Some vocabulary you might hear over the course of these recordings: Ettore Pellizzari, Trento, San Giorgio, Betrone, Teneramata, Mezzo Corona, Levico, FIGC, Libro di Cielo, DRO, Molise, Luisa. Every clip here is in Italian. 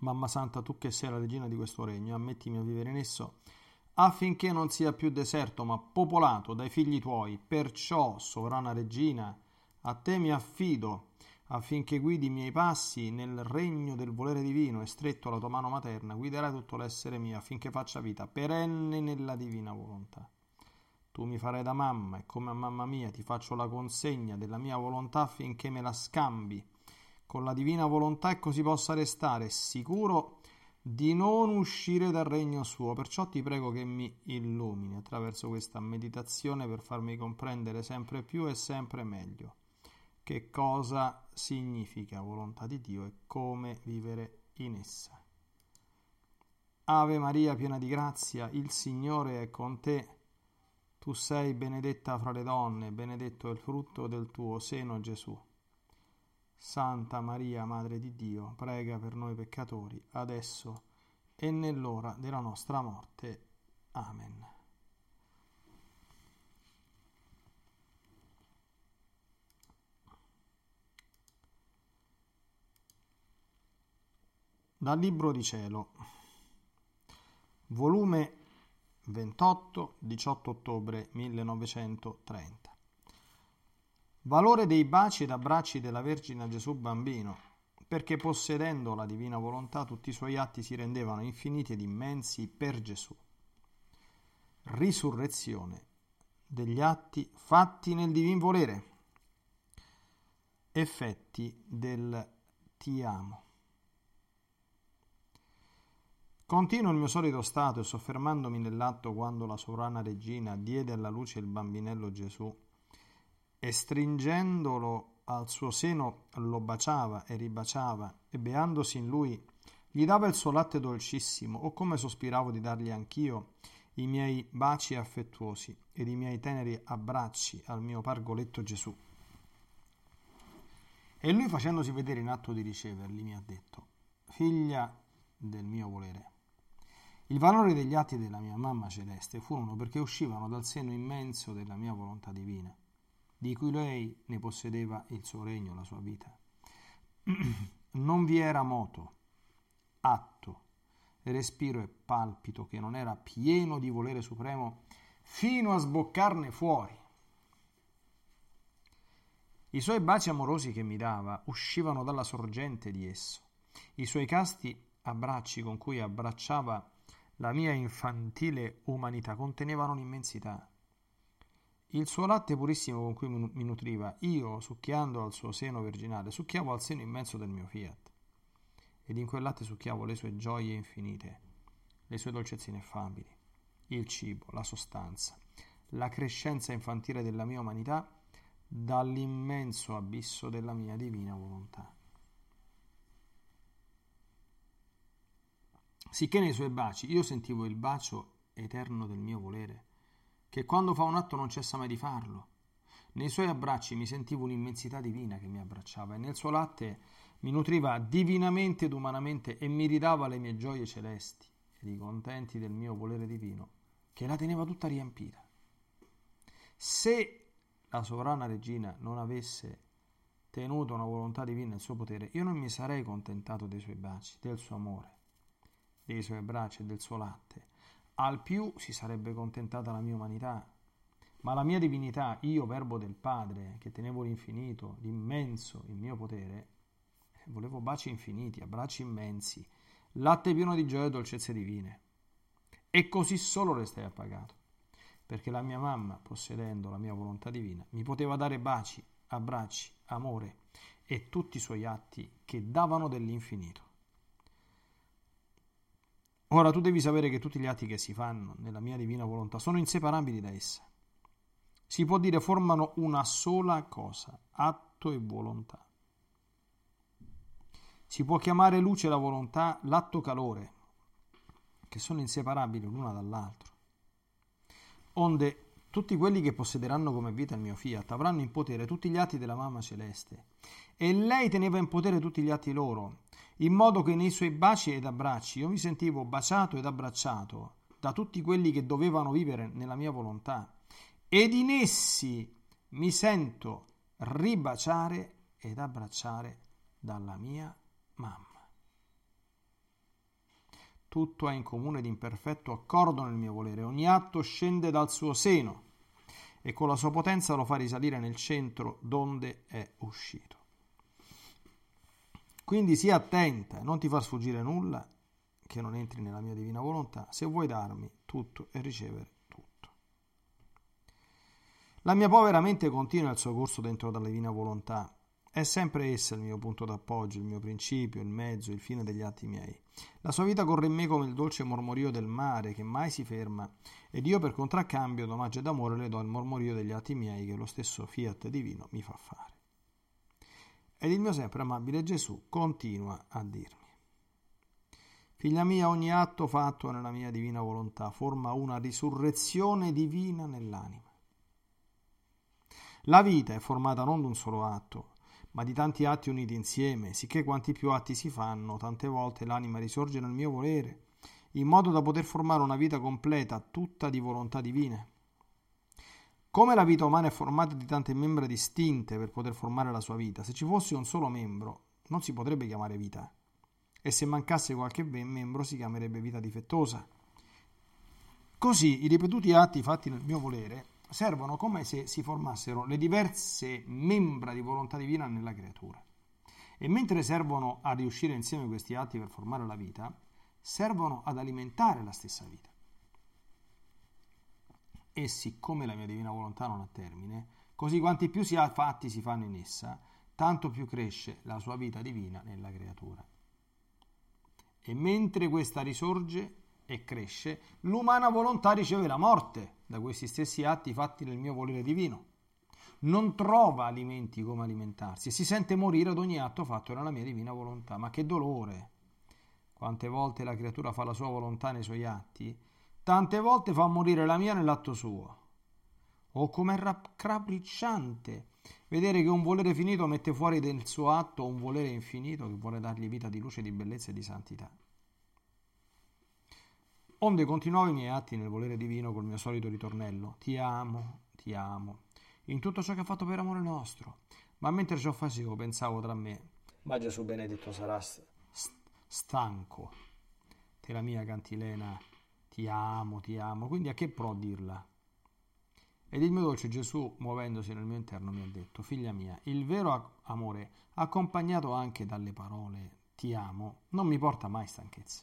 Mamma Santa, tu che sei la regina di questo regno, ammettimi a vivere in esso, affinché non sia più deserto, ma popolato dai figli tuoi. Perciò, sovrana regina, a te mi affido, affinché guidi i miei passi nel regno del volere divino e, stretto la tua mano materna, guiderai tutto l'essere mio affinché faccia vita perenne nella divina volontà. Tu mi farai da mamma e, come a mamma mia, ti faccio la consegna della mia volontà affinché me la scambi con la divina volontà e così possa restare sicuro di non uscire dal regno suo. Perciò ti prego che mi illumini attraverso questa meditazione per farmi comprendere sempre più e sempre meglio che cosa significa volontà di Dio e come vivere in essa. Ave Maria, piena di grazia, il Signore è con te. Tu sei benedetta fra le donne, benedetto è il frutto del tuo seno, Gesù. Santa Maria, Madre di Dio, prega per noi peccatori, adesso e nell'ora della nostra morte. Amen. Dal Libro di Cielo, volume 28, 18 ottobre 1930. Valore dei baci ed abbracci della Vergine a Gesù bambino, perché possedendo la divina volontà tutti i suoi atti si rendevano infiniti ed immensi per Gesù. Risurrezione degli atti fatti nel divin volere. Effetti del ti amo. Continuo il mio solito stato e, soffermandomi nell'atto quando la sovrana regina diede alla luce il bambinello Gesù, e stringendolo al suo seno lo baciava e ribaciava, e beandosi in lui gli dava il suo latte dolcissimo, o come sospiravo di dargli anch'io i miei baci affettuosi ed i miei teneri abbracci al mio pargoletto Gesù. E lui, facendosi vedere in atto di riceverli, mi ha detto: figlia del mio volere. Il valore degli atti della mia mamma celeste furono perché uscivano dal seno immenso della mia volontà divina, di cui lei ne possedeva il suo regno, la sua vita. Non vi era moto, atto, respiro e palpito che non era pieno di volere supremo fino a sboccarne fuori. I suoi baci amorosi che mi dava uscivano dalla sorgente di esso. I suoi casti abbracci con cui abbracciava la mia infantile umanità contenevano un'immensità. Il suo latte purissimo con cui mi nutriva, io, succhiando al suo seno virginale, succhiavo al seno immenso del mio fiat. Ed in quel latte succhiavo le sue gioie infinite, le sue dolcezze ineffabili, il cibo, la sostanza, la crescenza infantile della mia umanità dall'immenso abisso della mia divina volontà. Sicché nei suoi baci io sentivo il bacio eterno del mio volere, che quando fa un atto non cessa mai di farlo. Nei suoi abbracci mi sentivo un'immensità divina che mi abbracciava, e nel suo latte mi nutriva divinamente ed umanamente e mi ridava le mie gioie celesti ed i contenti del mio volere divino, che la teneva tutta riempita. Se la sovrana regina non avesse tenuto una volontà divina nel suo potere, io non mi sarei contentato dei suoi baci, del suo amore, dei suoi abbracci e del suo latte. Al più si sarebbe contentata la mia umanità, ma la mia divinità, io verbo del Padre, che tenevo l'infinito, l'immenso in mio potere, volevo baci infiniti, abbracci immensi, latte pieno di gioia e dolcezze divine. E così solo restai appagato, perché la mia mamma, possedendo la mia volontà divina, mi poteva dare baci, abbracci, amore e tutti i suoi atti che davano dell'infinito. Ora tu devi sapere che tutti gli atti che si fanno nella mia divina volontà sono inseparabili da essa. Si può dire formano una sola cosa, atto e volontà. Si può chiamare luce la volontà, l'atto calore, che sono inseparabili l'una dall'altro. Onde tutti quelli che possederanno come vita il mio fiat avranno in potere tutti gli atti della mamma celeste, e lei teneva in potere tutti gli atti loro, in modo che nei suoi baci ed abbracci io mi sentivo baciato ed abbracciato da tutti quelli che dovevano vivere nella mia volontà, ed in essi mi sento ribaciare ed abbracciare dalla mia mamma. Tutto è in comune ed in perfetto accordo nel mio volere, ogni atto scende dal suo seno e con la sua potenza lo fa risalire nel centro donde è uscito. Quindi sii attenta, non ti far sfuggire nulla che non entri nella mia divina volontà, se vuoi darmi tutto e ricevere tutto. La mia povera mente continua il suo corso dentro la divina volontà. È sempre essa il mio punto d'appoggio, il mio principio, il mezzo, il fine degli atti miei. La sua vita corre in me come il dolce mormorio del mare che mai si ferma, ed io per contraccambio d'omaggio e d'amore le do il mormorio degli atti miei che lo stesso fiat divino mi fa fare. Ed il mio sempre amabile Gesù continua a dirmi: figlia mia, ogni atto fatto nella mia divina volontà forma una risurrezione divina nell'anima. La vita è formata non da un solo atto, ma di tanti atti uniti insieme, sicché quanti più atti si fanno, tante volte l'anima risorge nel mio volere, in modo da poter formare una vita completa, tutta di volontà divina. Come la vita umana è formata di tante membra distinte per poter formare la sua vita, se ci fosse un solo membro non si potrebbe chiamare vita, e se mancasse qualche membro si chiamerebbe vita difettosa. Così i ripetuti atti fatti nel mio volere servono come se si formassero le diverse membra di volontà divina nella creatura. E mentre servono a riuscire insieme questi atti per formare la vita, servono ad alimentare la stessa vita. E siccome la mia divina volontà non ha termine, così quanti più atti si fanno in essa, tanto più cresce la sua vita divina nella creatura. E mentre questa risorge e cresce, l'umana volontà riceve la morte da questi stessi atti fatti nel mio volere divino. Non trova alimenti come alimentarsi e si sente morire ad ogni atto fatto nella mia divina volontà. Ma che dolore! Quante volte la creatura fa la sua volontà nei suoi atti, tante volte fa morire la mia nell'atto suo. O com'è raccapricciante vedere che un volere finito mette fuori del suo atto un volere infinito che vuole dargli vita di luce, di bellezza e di santità. Onde continuavo i miei atti nel volere divino col mio solito ritornello: ti amo, ti amo, in tutto ciò che ha fatto per amore nostro. Ma mentre ciò facevo pensavo tra me: ma Gesù benedetto sarà stanco della mia cantilena ti amo, ti amo, quindi a che pro dirla? Ed il mio dolce Gesù, muovendosi nel mio interno, mi ha detto: figlia mia, il vero amore, accompagnato anche dalle parole ti amo, non mi porta mai stanchezza.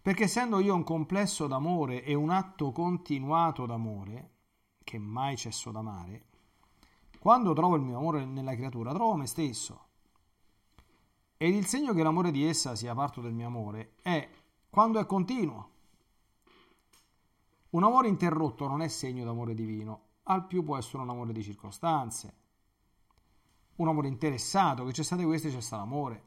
Perché essendo io un complesso d'amore e un atto continuato d'amore, che mai cesso d'amare, quando trovo il mio amore nella creatura, trovo me stesso. Ed il segno che l'amore di essa sia parto del mio amore è quando è continuo. Un amore interrotto non è segno d'amore divino, al più può essere un amore di circostanze, un amore interessato, che c'è stato questo e c'è stato l'amore.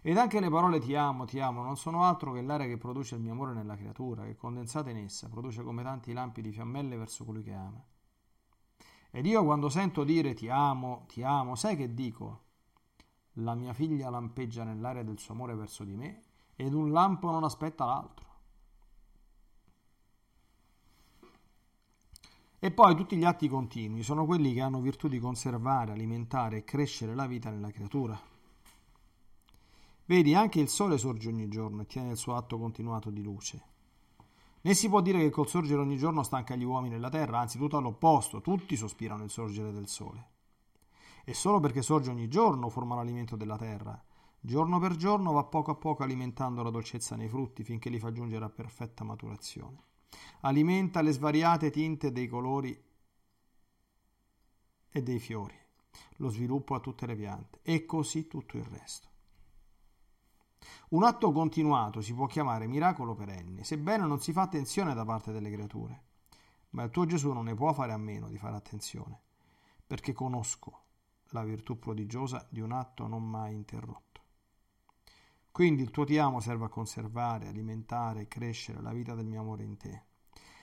Ed anche le parole ti amo non sono altro che l'aria che produce il mio amore nella creatura, che condensata in essa produce come tanti lampi di fiammelle verso colui che ama. Ed io quando sento dire ti amo, sai che dico? La mia figlia lampeggia nell'aria del suo amore verso di me, ed un lampo non aspetta l'altro. E poi tutti gli atti continui sono quelli che hanno virtù di conservare, alimentare e crescere la vita nella creatura. Vedi, anche il sole sorge ogni giorno e tiene il suo atto continuato di luce. Né si può dire che col sorgere ogni giorno stanca gli uomini nella terra, anzi tutto all'opposto, tutti sospirano il sorgere del sole. E solo perché sorge ogni giorno forma l'alimento della terra. Giorno per giorno va poco a poco alimentando la dolcezza nei frutti finché li fa giungere a perfetta maturazione. Alimenta le svariate tinte dei colori e dei fiori, lo sviluppo a tutte le piante e così tutto il resto. Un atto continuato si può chiamare miracolo perenne, sebbene non si fa attenzione da parte delle creature. Ma il tuo Gesù non ne può fare a meno di fare attenzione, perché conosco la virtù prodigiosa di un atto non mai interrotto. Quindi il tuo ti amo serve a conservare, alimentare e crescere la vita del mio amore in te.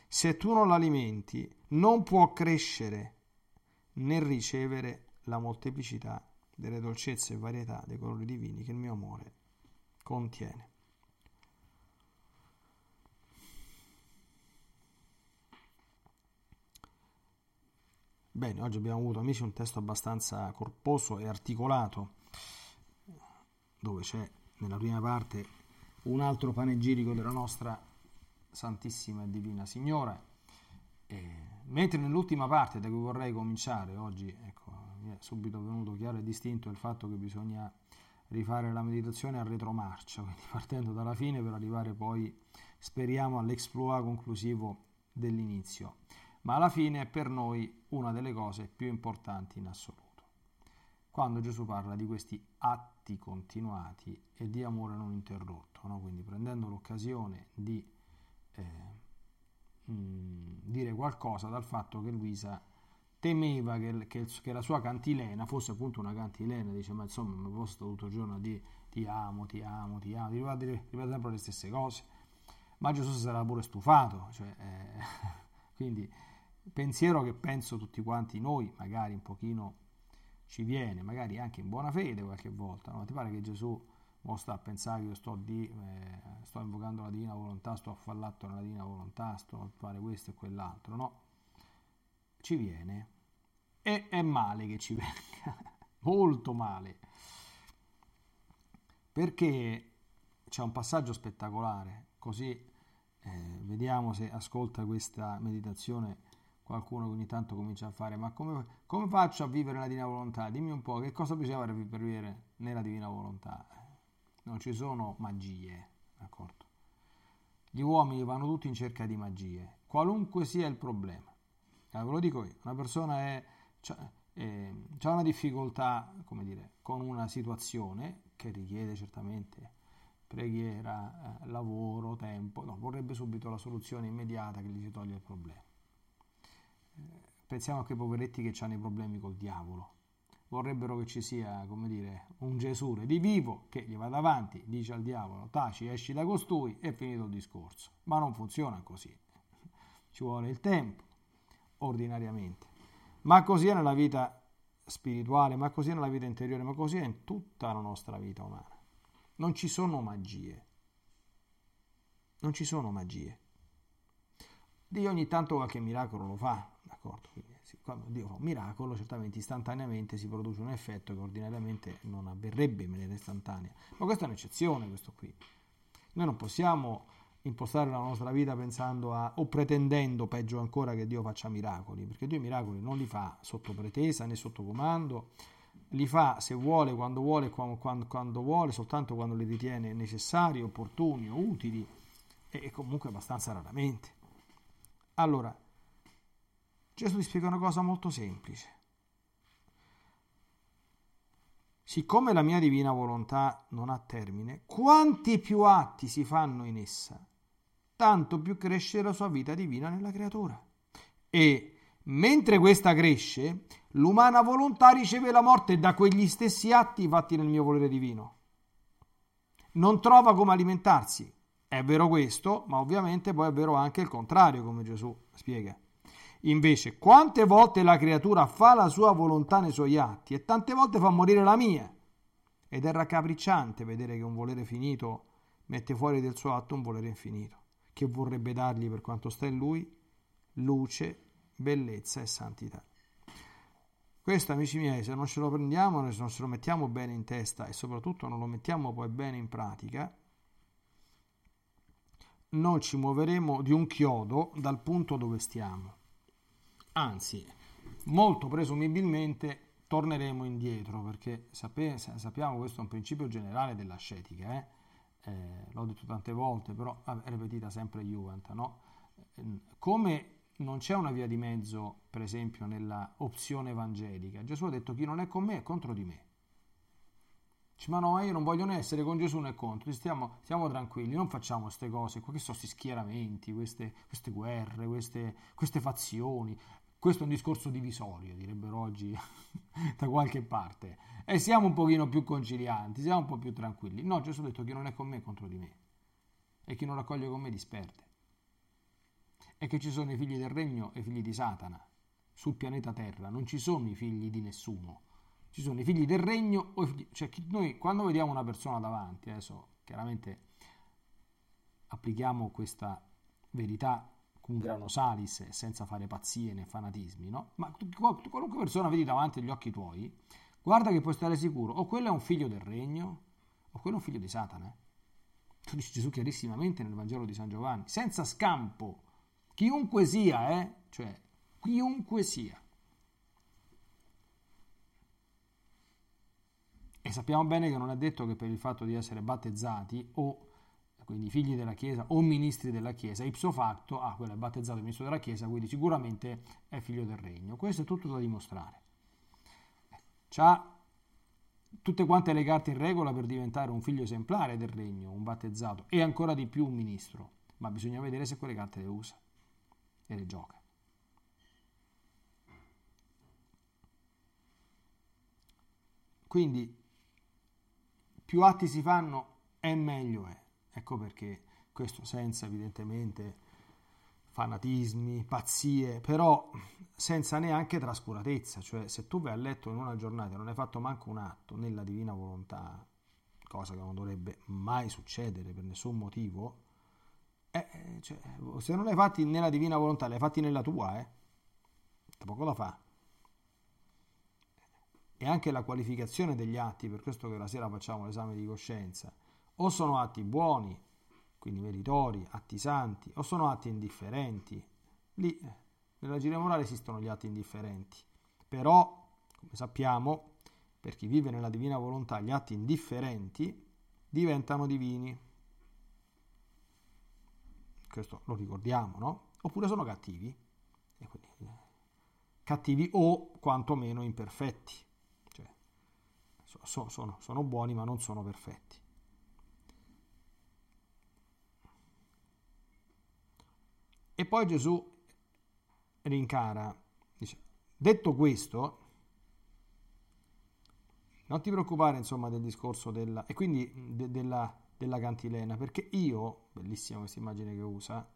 Se tu non l'alimenti, non può crescere né ricevere la molteplicità delle dolcezze e varietà dei colori divini che il mio amore contiene. Bene, oggi abbiamo avuto, amici, un testo abbastanza corposo e articolato, dove c'è nella prima parte un altro panegirico della nostra Santissima e Divina Signora, mentre nell'ultima parte, da cui vorrei cominciare oggi, ecco, mi è subito venuto chiaro e distinto il fatto che bisogna rifare la meditazione a retromarcia, quindi partendo dalla fine per arrivare poi, speriamo, all'exploit conclusivo dell'inizio, ma alla fine è per noi una delle cose più importanti in assoluto. Quando Gesù parla di questi atti continuati e di amore non interrotto, no? Quindi prendendo l'occasione di dire qualcosa dal fatto che Luisa temeva che la sua cantilena fosse appunto una cantilena, dice ma insomma mi posso stare tutto il giorno a dire ti amo, ripete sempre le stesse cose, ma Gesù si sarà pure stufato, quindi pensiero che penso tutti quanti noi, magari un pochino ci viene, magari anche in buona fede qualche volta, no? Ti pare che Gesù mo sta a pensare che io sto invocando la divina volontà, sto affallato nella divina volontà, sto a fare questo e quell'altro, no? Ci viene, e è male che ci venga, molto male, perché c'è un passaggio spettacolare, così vediamo se ascolta questa meditazione qualcuno che ogni tanto comincia a fare, ma come faccio a vivere nella divina volontà? Dimmi un po', che cosa bisogna fare per vivere nella divina volontà? Non ci sono magie, d'accordo? Gli uomini vanno tutti in cerca di magie, qualunque sia il problema. Allora, ve lo dico io, una persona ha una difficoltà, come dire, con una situazione che richiede certamente preghiera, lavoro, tempo, no, vorrebbe subito la soluzione immediata che gli si toglie il problema. Pensiamo a quei poveretti che hanno i problemi col diavolo, vorrebbero che ci sia, come dire, un Gesù redivivo che gli va davanti, dice al diavolo taci, esci da costui, e finito il discorso, ma non funziona così, ci vuole il tempo ordinariamente, ma così è nella vita spirituale, ma così è nella vita interiore, ma così è in tutta la nostra vita umana. Non ci sono magie. Dio ogni tanto qualche miracolo lo fa, d'accordo? Quindi, quando Dio fa un miracolo, certamente istantaneamente si produce un effetto che ordinariamente non avverrebbe in maniera istantanea. Ma questa è un'eccezione, questo qui. Noi non possiamo impostare la nostra vita pensando o pretendendo, peggio ancora, che Dio faccia miracoli, perché Dio i miracoli non li fa sotto pretesa né sotto comando, li fa se vuole, quando vuole, quando vuole, soltanto quando li ritiene necessari, opportuni, utili, e comunque abbastanza raramente. Allora, Gesù ti spiega una cosa molto semplice. Siccome la mia divina volontà non ha termine, quanti più atti si fanno in essa, tanto più cresce la sua vita divina nella creatura. E mentre questa cresce, l'umana volontà riceve la morte da quegli stessi atti fatti nel mio volere divino. Non trova come alimentarsi. È vero questo, ma ovviamente poi è vero anche il contrario, come Gesù spiega. Invece, quante volte la creatura fa la sua volontà nei suoi atti e tante volte fa morire la mia. Ed è raccapricciante vedere che un volere finito mette fuori del suo atto un volere infinito, che vorrebbe dargli, per quanto sta in lui, luce, bellezza e santità. Questo, amici miei, se non ce lo prendiamo, se non ce lo mettiamo bene in testa e soprattutto non lo mettiamo poi bene in pratica, noi ci muoveremo di un chiodo dal punto dove stiamo, anzi molto presumibilmente torneremo indietro, perché sappiamo questo è un principio generale dell'ascetica, l'ho detto tante volte, però ripetita sempre Juvent, no? Come non c'è una via di mezzo, per esempio nella opzione evangelica, Gesù ha detto chi non è con me è contro di me. Ma no, io non voglio né essere con Gesù né contro, stiamo tranquilli, non facciamo queste cose, questi schieramenti, queste guerre, queste fazioni, Questo è un discorso divisorio, direbbero oggi da qualche parte. E siamo un pochino più concilianti, siamo un po' più tranquilli. No, Gesù ha detto che chi non è con me è contro di me. E chi non raccoglie con me disperde. E che ci sono i figli del regno e i figli di Satana sul pianeta Terra. Non ci sono i figli di nessuno. Ci sono i figli del regno. Cioè, noi quando vediamo una persona davanti, adesso chiaramente applichiamo questa verità con grano salis, senza fare pazzie né fanatismi, no? Ma qualunque persona vedi davanti agli occhi tuoi, guarda che puoi stare sicuro, o quello è un figlio del regno, o quello è un figlio di Satana. Lo dice Gesù chiarissimamente nel Vangelo di San Giovanni, senza scampo, chiunque sia, cioè chiunque sia. E sappiamo bene che non è detto che per il fatto di essere battezzati o quindi figli della Chiesa o ministri della Chiesa, ipso facto, quello è battezzato ministro della Chiesa, quindi sicuramente è figlio del regno. Questo è tutto da dimostrare. C'ha tutte quante le carte in regola per diventare un figlio esemplare del regno, un battezzato, e ancora di più un ministro, ma bisogna vedere se quelle carte le usa e le gioca. Quindi più atti si fanno e meglio è. Ecco perché questo, senza evidentemente fanatismi, pazzie, però senza neanche trascuratezza. Cioè, se tu vai a letto in una giornata e non hai fatto manco un atto nella divina volontà, cosa che non dovrebbe mai succedere per nessun motivo, cioè, se non l'hai fatti nella divina volontà, l'hai fatti nella tua, poco da fa. E anche la qualificazione degli atti, per questo che la sera facciamo l'esame di coscienza, o sono atti buoni, quindi meritori, atti santi, o sono atti indifferenti. Lì, nella gira morale, esistono gli atti indifferenti. Però, come sappiamo, per chi vive nella divina volontà, gli atti indifferenti diventano divini. Questo lo ricordiamo, no? Oppure sono cattivi. E quindi, cattivi o quantomeno imperfetti. Cioè, sono buoni ma non sono perfetti. E poi Gesù rincara, dice, detto questo, non ti preoccupare insomma del discorso della, e quindi della cantilena, perché io, bellissima questa immagine che usa,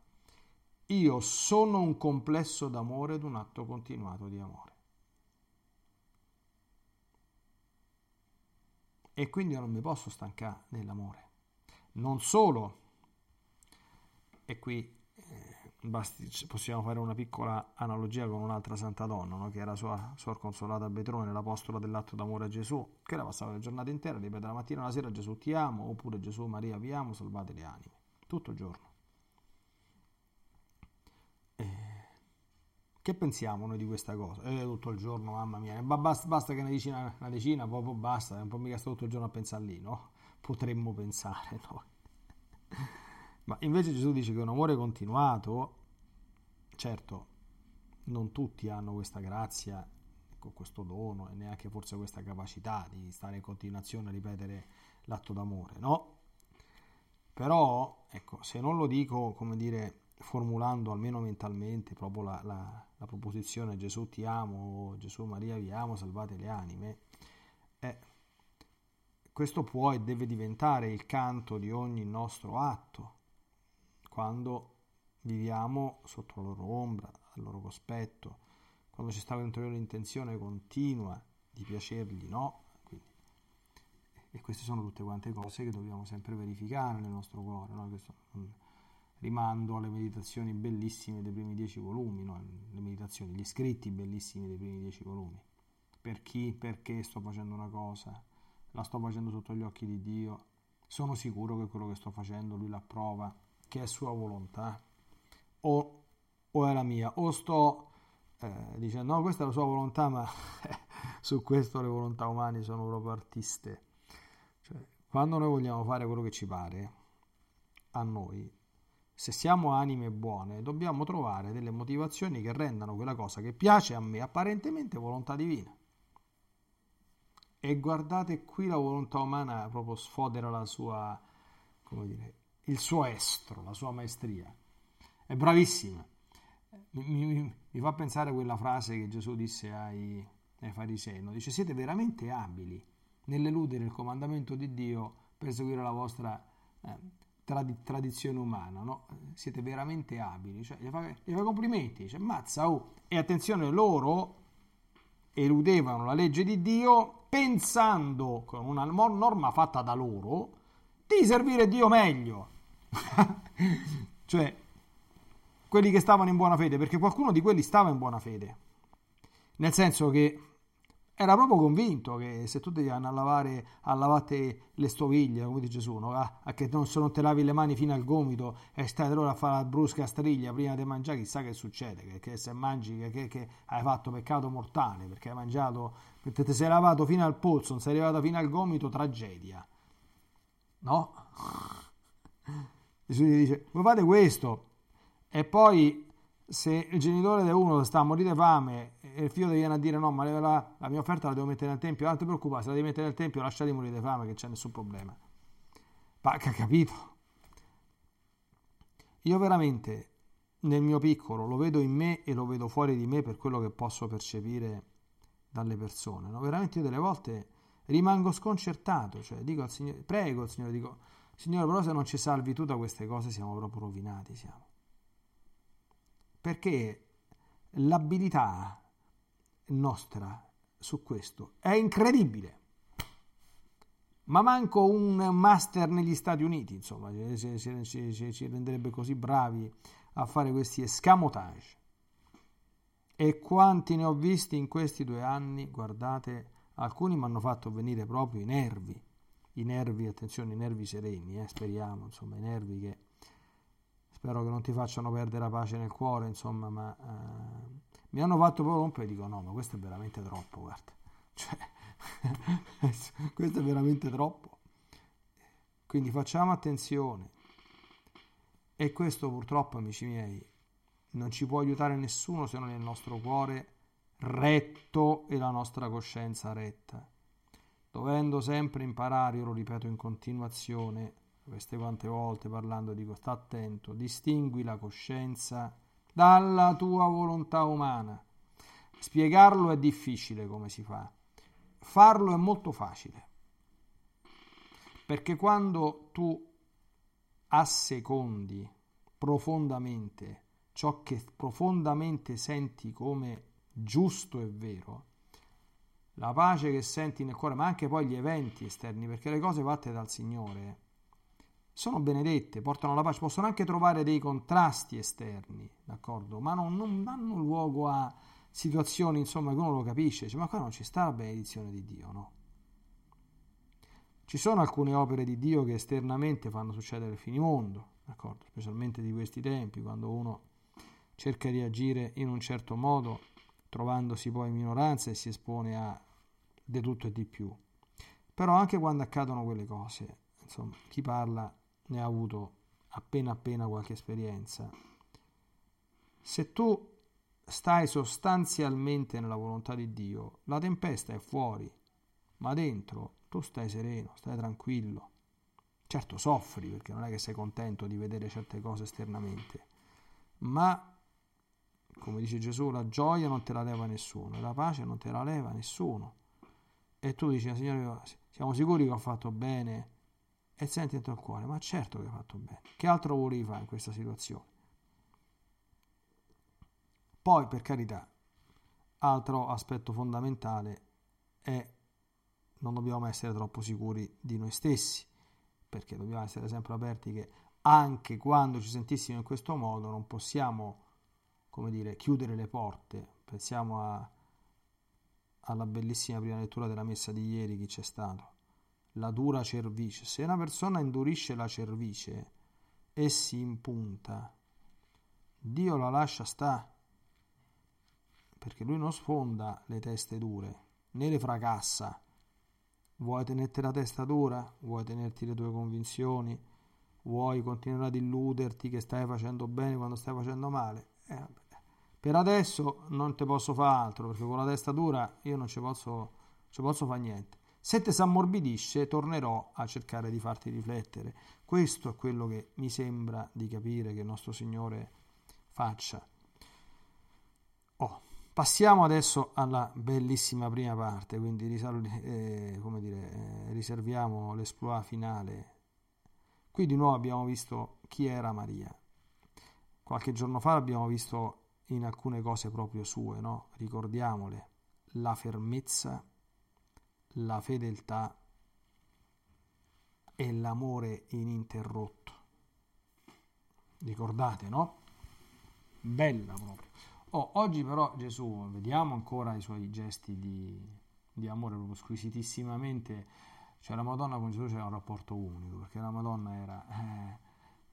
io sono un complesso d'amore ed un atto continuato di amore. E quindi io non mi posso stancare nell'amore. Non solo, e qui possiamo fare una piccola analogia con un'altra santa donna, no? Che era sua consolata Betrone, l'apostola dell'atto d'amore a Gesù, che la passava la giornata intera, ripete la mattina e la sera: Gesù ti amo, oppure Gesù Maria vi amo, salvate le anime, tutto il giorno. Che pensiamo noi di questa cosa? Tutto il giorno, mamma mia, basta che una decina, proprio basta, non può mica stare tutto il giorno a pensare lì, no? Potremmo pensare, no? Ma invece Gesù dice che un amore continuato, certo, non tutti hanno questa grazia, con questo dono, e neanche forse questa capacità di stare in continuazione a ripetere l'atto d'amore, no? Però, ecco, se non lo dico, come dire, formulando almeno mentalmente proprio la proposizione Gesù ti amo, Gesù Maria vi amo, salvate le anime, questo può e deve diventare il canto di ogni nostro atto, quando viviamo sotto la loro ombra, al loro cospetto, quando ci sta dentro l'intenzione continua di piacergli, no? Quindi, e queste sono tutte quante cose che dobbiamo sempre verificare nel nostro cuore, no? Questo, rimando alle meditazioni bellissime dei primi 10 volumi, no? Le meditazioni, gli scritti bellissimi dei primi 10 volumi. Per chi, perché sto facendo una cosa, la sto facendo sotto gli occhi di Dio, sono sicuro che quello che sto facendo Lui l'approva, che è sua volontà o è la mia, o sto dicendo no, questa è la sua volontà, ma su questo le volontà umane sono proprio artiste. Cioè, quando noi vogliamo fare quello che ci pare a noi, se siamo anime buone, dobbiamo trovare delle motivazioni che rendano quella cosa che piace a me apparentemente volontà divina. E guardate qui, la volontà umana proprio sfodera la sua, come dire, il suo estro, la sua maestria. È bravissima. Mi fa pensare a quella frase che Gesù disse ai farisei, no? Dice: siete veramente abili nell'eludere il comandamento di Dio per seguire la vostra tradizione umana, no? Siete veramente abili, cioè, gli fa complimenti, dice: mazza, oh. E attenzione, loro eludevano la legge di Dio pensando, con una norma fatta da loro, di servire Dio meglio. Cioè, quelli che stavano in buona fede, perché qualcuno di quelli stava in buona fede, nel senso che era proprio convinto che se tu devi andare a lavate le stoviglie, come dice Gesù, no? A che non, se non te lavi le mani fino al gomito e stai allora a fare la brusca striglia prima di mangiare, chissà che succede, che se mangi che hai fatto peccato mortale, perché hai mangiato, perché ti sei lavato fino al polso, non sei arrivato fino al gomito, tragedia, no? Gesù gli dice: voi fate questo, e poi se il genitore di uno sta a morire di fame e il figlio viene a dire: no, ma la mia offerta la devo mettere nel tempio, non ti preoccupare, se la devi mettere nel tempio lascia di morire di fame, che c'è nessun problema. Pacca, capito? Io veramente nel mio piccolo lo vedo in me e lo vedo fuori di me per quello che posso percepire dalle persone, no? Veramente io delle volte rimango sconcertato, cioè dico al Signore, prego al Signore, dico: Signore, però se non ci salvi tu da queste cose siamo proprio rovinati, siamo. Perché l'abilità nostra su questo è incredibile, ma manco un master negli Stati Uniti, insomma, ci renderebbe così bravi a fare questi escamotage. E quanti ne ho visti in questi 2 anni, guardate, alcuni mi hanno fatto venire proprio i nervi, attenzione, i nervi sereni, speriamo, insomma, i nervi che... Spero che non ti facciano perdere la pace nel cuore, insomma, ma mi hanno fatto proprio rompere, dico: no, ma questo è veramente troppo, guarda. Cioè, questo è veramente troppo. Quindi facciamo attenzione. E questo purtroppo, amici miei, non ci può aiutare nessuno se non il nostro cuore retto e la nostra coscienza retta. Dovendo sempre imparare, io lo ripeto in continuazione, queste quante volte parlando, dico: sta attento, distingui la coscienza dalla tua volontà umana. Spiegarlo è difficile come si fa, farlo è molto facile, perché quando tu assecondi profondamente ciò che profondamente senti come giusto e vero, la pace che senti nel cuore, ma anche poi gli eventi esterni, perché le cose fatte dal Signore sono benedette, portano alla pace, possono anche trovare dei contrasti esterni, d'accordo? Ma non danno luogo a situazioni, insomma, che uno lo capisce, cioè, ma qua non ci sta la benedizione di Dio, no? Ci sono alcune opere di Dio che esternamente fanno succedere il finimondo, d'accordo? Specialmente di questi tempi, quando uno cerca di agire in un certo modo, trovandosi poi in minoranza, e si espone a di tutto e di più. Però anche quando accadono quelle cose, insomma, chi parla ne ha avuto appena qualche esperienza. Se tu stai sostanzialmente nella volontà di Dio, la tempesta è fuori, ma dentro tu stai sereno, stai tranquillo. Certo soffri, perché non è che sei contento di vedere certe cose esternamente, ma come dice Gesù, la gioia non te la leva nessuno e la pace non te la leva nessuno. E tu dici: Signore, siamo sicuri che ho fatto bene? E senti dentro il cuore: ma certo che hai fatto bene, che altro volevi fare in questa situazione? Poi, per carità, altro aspetto fondamentale è: non dobbiamo essere troppo sicuri di noi stessi, perché dobbiamo essere sempre aperti che anche quando ci sentissimo in questo modo non possiamo, come dire, chiudere le porte. Pensiamo alla bellissima prima lettura della messa di ieri che c'è stato. La dura cervice. Se una persona indurisce la cervice e si impunta, Dio la lascia sta, perché lui non sfonda le teste dure, né le fracassa. Vuoi tenerti la testa dura? Vuoi tenerti le tue convinzioni? Vuoi continuare ad illuderti che stai facendo bene quando stai facendo male? Per adesso non te posso fare altro, perché con la testa dura io non ci posso fare niente. Se ti s'ammorbidisce, tornerò a cercare di farti riflettere. Questo è quello che mi sembra di capire che il nostro Signore faccia. Passiamo adesso alla bellissima prima parte, quindi riserviamo l'esploit finale. Qui di nuovo abbiamo visto chi era Maria. Qualche giorno fa abbiamo visto in alcune cose proprio sue, no? Ricordiamole: la fermezza, la fedeltà e l'amore ininterrotto. Ricordate, no? Bella proprio. Oggi però Gesù, vediamo ancora i suoi gesti di amore proprio squisitissimamente. Cioè, la Madonna con Gesù c'era un rapporto unico, perché la Madonna era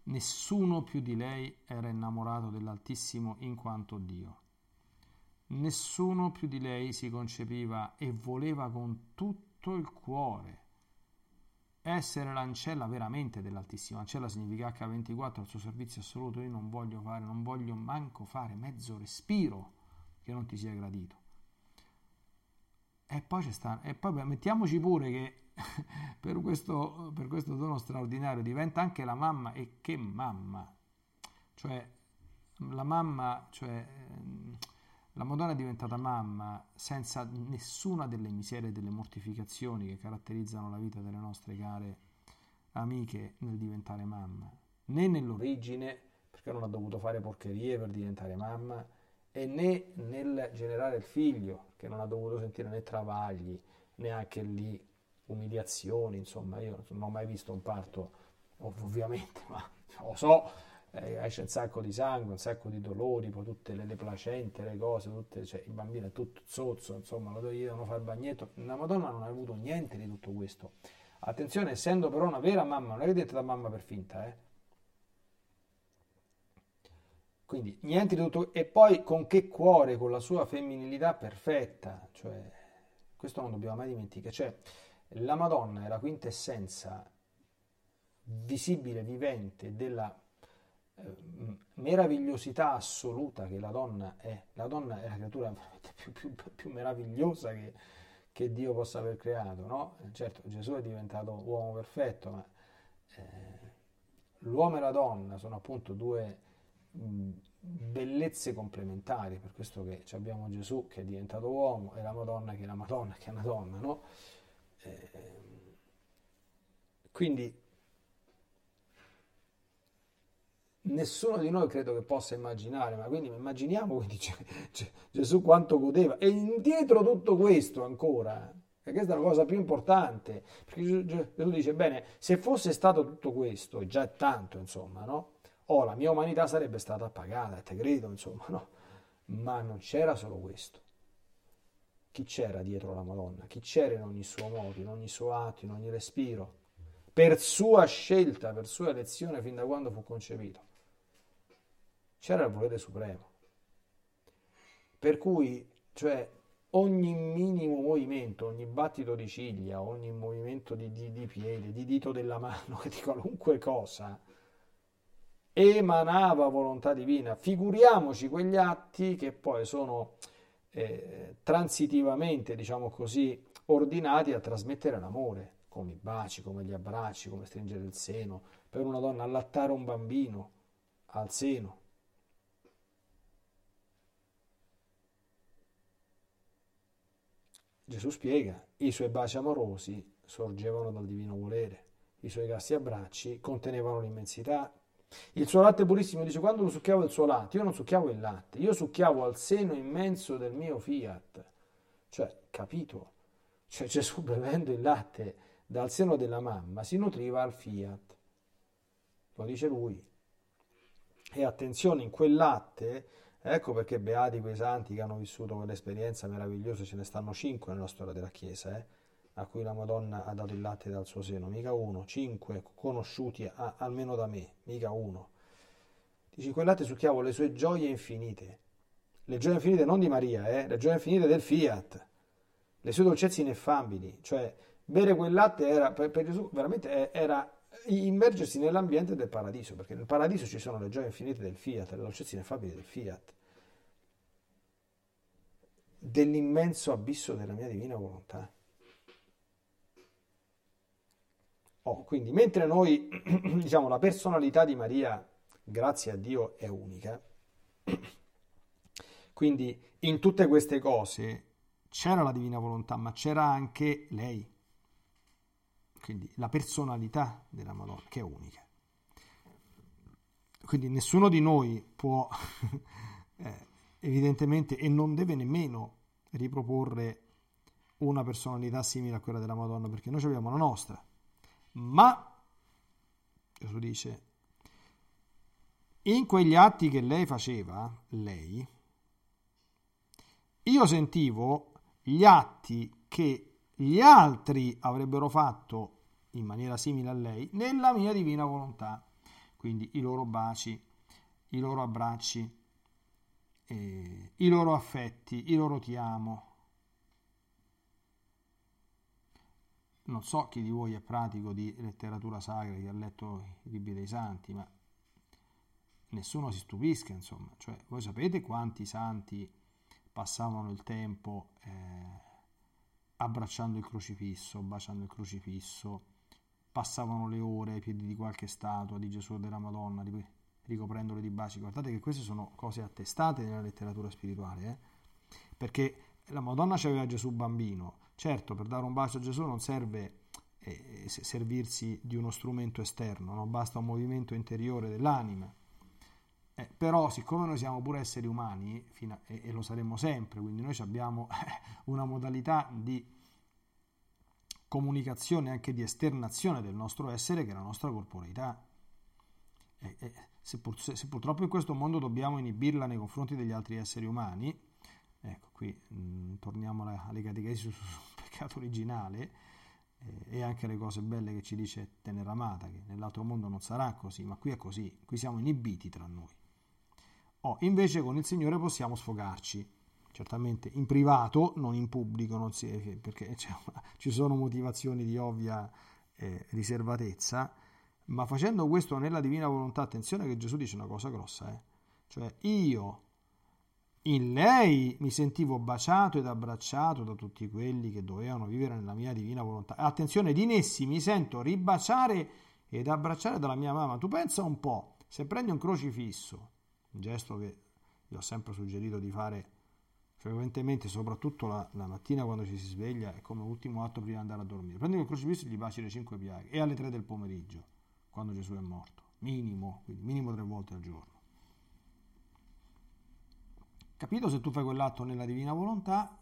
nessuno più di lei era innamorato dell'Altissimo in quanto Dio, nessuno più di lei si concepiva e voleva con tutto il cuore essere l'ancella veramente dell'Altissimo. L'ancella significa H24, il suo servizio assoluto. Io non voglio manco fare mezzo respiro che non ti sia gradito. E poi mettiamoci pure che per questo dono straordinario diventa anche la mamma. E che mamma! Cioè la Madonna è diventata mamma senza nessuna delle miserie e delle mortificazioni che caratterizzano la vita delle nostre care amiche nel diventare mamma, né nell'origine, perché non ha dovuto fare porcherie per diventare mamma, e né nel generare il figlio, che non ha dovuto sentire né travagli, neanche lì umiliazioni. Insomma, io non ho mai visto un parto, ovviamente, ma lo so. Esce un sacco di sangue, un sacco di dolori, poi tutte le placente, le cose, cioè il bambino è tutto zozzo, insomma, lo devono fare il bagnetto. La Madonna non ha avuto niente di tutto questo. Attenzione, essendo però una vera mamma, non è che è diventata mamma per finta, eh? Quindi niente di tutto. E poi con che cuore, con la sua femminilità perfetta, cioè questo non dobbiamo mai dimenticare. Cioè la Madonna è la quintessenza visibile, vivente della meravigliosità assoluta che la donna è. La donna è la creatura più meravigliosa che Dio possa aver creato, no? Certo, Gesù è diventato uomo perfetto, ma l'uomo e la donna sono appunto due bellezze complementari, per questo che abbiamo Gesù che è diventato uomo e la Madonna che è una donna, no? Quindi nessuno di noi credo che possa immaginare, ma quindi immaginiamo Gesù quanto godeva. E indietro tutto questo ancora, e questa è la cosa più importante, perché Gesù dice: bene, se fosse stato tutto questo, e già è tanto, insomma, no? La mia umanità sarebbe stata appagata, e te credo, insomma, no? Ma non c'era solo questo. Chi c'era dietro la Madonna? Chi c'era in ogni suo modo, in ogni suo atto, in ogni respiro? Per sua scelta, per sua elezione, fin da quando fu concepito. C'era il volere supremo, per cui ogni minimo movimento, ogni battito di ciglia, ogni movimento di piede, di dito della mano, di qualunque cosa emanava volontà divina. Figuriamoci quegli atti che poi sono transitivamente, ordinati a trasmettere l'amore, come i baci, come gli abbracci, come stringere il seno, per una donna allattare un bambino al seno. Gesù spiega: i suoi baci amorosi sorgevano dal divino volere, i suoi casti abbracci contenevano l'immensità, il suo latte purissimo. Dice: quando lo succhiavo il suo latte, io non succhiavo il latte, io succhiavo al seno immenso del mio fiat. Capito? Gesù, bevendo il latte dal seno della mamma, si nutriva al fiat, lo dice lui. E attenzione, in quel latte, ecco perché beati quei santi che hanno vissuto quell'esperienza meravigliosa. Ce ne stanno 5 nella storia della Chiesa, a cui la Madonna ha dato il latte dal suo seno, mica uno, 5 conosciuti almeno da me, mica uno. Dice: in quel latte succhiavo le sue gioie infinite, le gioie infinite non di Maria, le gioie infinite del fiat, le sue dolcezze ineffabili. Bere quel latte era per Gesù veramente era immergersi nell'ambiente del paradiso, perché nel paradiso ci sono le gioie infinite del fiat, le dolcezze ineffabili del fiat, dell'immenso abisso della mia divina volontà. Quindi, mentre noi la personalità di Maria, grazie a Dio, è unica, Quindi in tutte queste cose c'era la divina volontà, ma c'era anche lei, quindi la personalità della Madonna, che è unica. Quindi nessuno di noi può evidentemente, e non deve nemmeno, riproporre una personalità simile a quella della Madonna, perché noi abbiamo la nostra. Ma Gesù dice, in quegli atti che lei faceva, lei, io sentivo gli atti che gli altri avrebbero fatto in maniera simile a lei nella mia divina volontà. Quindi i loro baci, i loro abbracci, i loro affetti, i loro ti amo. Non so chi di voi è pratico di letteratura sacra, che ha letto i libri dei santi, ma nessuno si stupisca, insomma. Cioè, voi sapete quanti santi passavano il tempo abbracciando il crocifisso, baciando il crocifisso, passavano le ore ai piedi di qualche statua di Gesù o della Madonna, ricoprendole di baci. Guardate che queste sono cose attestate nella letteratura spirituale, perché la Madonna c'aveva Gesù bambino. Certo, per dare un bacio a Gesù non serve servirsi di uno strumento esterno, non basta un movimento interiore dell'anima. Però siccome noi siamo pure esseri umani e lo saremo sempre, quindi noi abbiamo una modalità di comunicazione, anche di esternazione del nostro essere, che è la nostra corporeità. Se purtroppo in questo mondo dobbiamo inibirla nei confronti degli altri esseri umani, ecco qui torniamo alle catechesi sul peccato originale e anche alle cose belle che ci dice Teneramata, che nell'altro mondo non sarà così, ma qui è così, qui siamo inibiti tra noi. Invece con il Signore possiamo sfogarci, certamente in privato, non in pubblico, perché ci sono motivazioni di ovvia riservatezza, ma facendo questo nella divina volontà. Attenzione che Gesù dice una cosa grossa, cioè io in lei mi sentivo baciato ed abbracciato da tutti quelli che dovevano vivere nella mia divina volontà. Attenzione, di essi mi sento ribaciare ed abbracciare dalla mia mamma. Tu pensa un po', se prendi un crocifisso, un gesto che vi ho sempre suggerito di fare frequentemente, soprattutto la mattina quando ci si sveglia e come ultimo atto prima di andare a dormire, prendi un crocifisso e gli baci le 5 piaghe, e alle 3 del pomeriggio, quando Gesù è morto, minimo 3 volte al giorno. Capito? Se tu fai quell'atto nella divina volontà,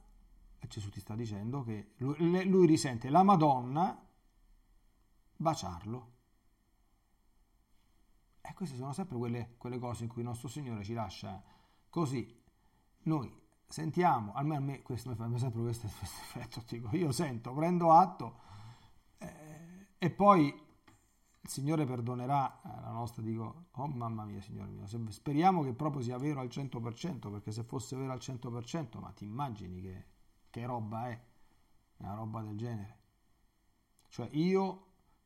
Gesù ti sta dicendo che lui risente la Madonna baciarlo. E queste sono sempre quelle cose in cui il nostro Signore ci lascia così. Noi sentiamo, almeno a me questo mi fa sempre questo effetto, dico, io sento, prendo atto, e poi il Signore perdonerà la nostra, dico, oh mamma mia, Signore mio, speriamo che proprio sia vero al 100%, perché se fosse vero al 100%, ma ti immagini che roba è una roba del genere? Cioè io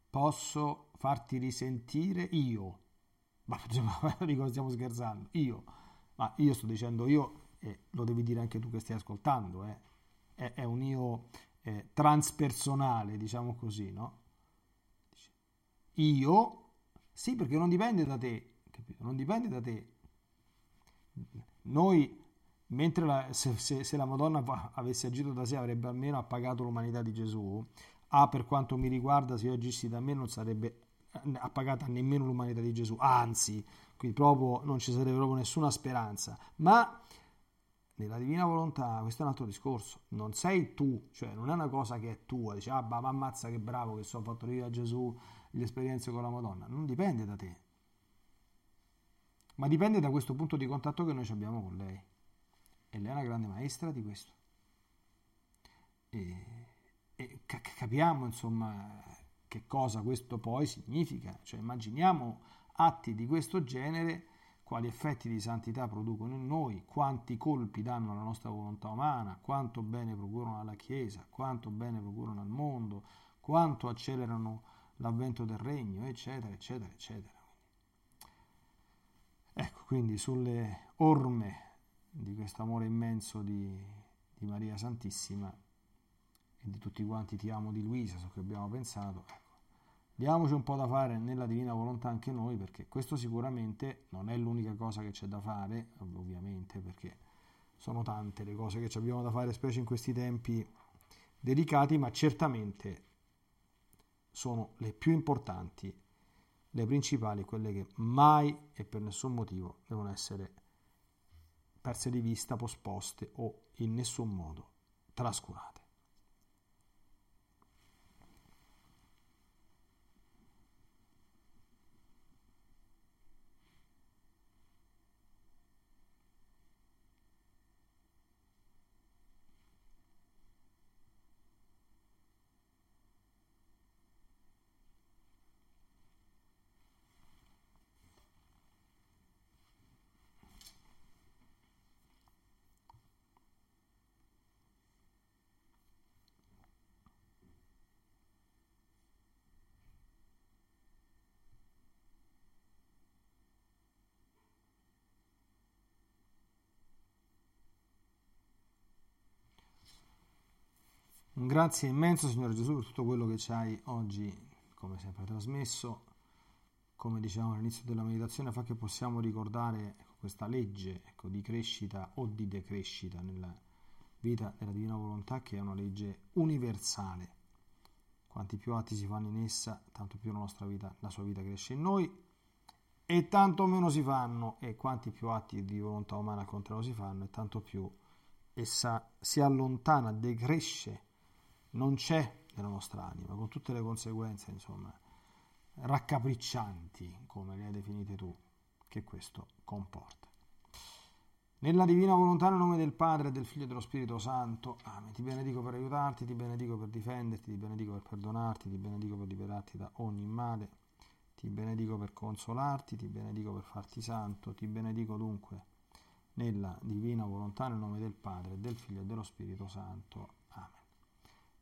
posso farti risentire io, ma dico, stiamo scherzando, io sto dicendo io, e lo devi dire anche tu che stai ascoltando, è un io transpersonale, diciamo così, no? Io, sì, perché non dipende da te, capito? Non dipende da te. Noi, mentre se la Madonna avesse agito da sé, avrebbe almeno appagato l'umanità di Gesù. Per quanto mi riguarda, se io agissi da me, non sarebbe appagata nemmeno l'umanità di Gesù. Anzi, qui proprio non ci sarebbe proprio nessuna speranza. Ma nella divina volontà, questo è un altro discorso, non sei tu, cioè non è una cosa che è tua, dici, ma ammazza che bravo che sono fatto io a Gesù, l'esperienza con la Madonna, non dipende da te, ma dipende da questo punto di contatto che noi abbiamo con lei, e lei è una grande maestra di questo, e capiamo insomma che cosa questo poi significa, cioè immaginiamo atti di questo genere, quali effetti di santità producono in noi, quanti colpi danno alla nostra volontà umana, quanto bene procurano alla Chiesa, quanto bene procurano al mondo, quanto accelerano l'avvento del regno, eccetera, eccetera, eccetera. Ecco, quindi sulle orme di questo amore immenso di Maria Santissima e di tutti quanti ti amo di Luisa, so che abbiamo pensato, ecco, diamoci un po' da fare nella divina volontà anche noi, perché questo sicuramente non è l'unica cosa che c'è da fare, ovviamente, perché sono tante le cose che ci abbiamo da fare, specie in questi tempi delicati, ma certamente sono le più importanti, le principali, quelle che mai e per nessun motivo devono essere perse di vista, posposte o in nessun modo trascurate. Un grazie immenso, Signore Gesù, per tutto quello che ci hai oggi, come sempre, trasmesso. Come dicevamo all'inizio della meditazione, fa che possiamo ricordare questa legge di crescita o di decrescita nella vita della Divina Volontà, che è una legge universale. Quanti più atti si fanno in essa, tanto più la nostra vita, la sua vita cresce in noi, e tanto meno si fanno, e quanti più atti di volontà umana al contrario si fanno, e tanto più essa si allontana, decresce, non c'è nella nostra anima, con tutte le conseguenze, insomma, raccapriccianti, come le hai definite tu, che questo comporta. Nella Divina Volontà, nel nome del Padre, del Figlio e dello Spirito Santo, amen. Ti benedico per aiutarti, ti benedico per difenderti, ti benedico per perdonarti, ti benedico per liberarti da ogni male, ti benedico per consolarti, ti benedico per farti santo, ti benedico dunque nella Divina Volontà, nel nome del Padre, del Figlio e dello Spirito Santo.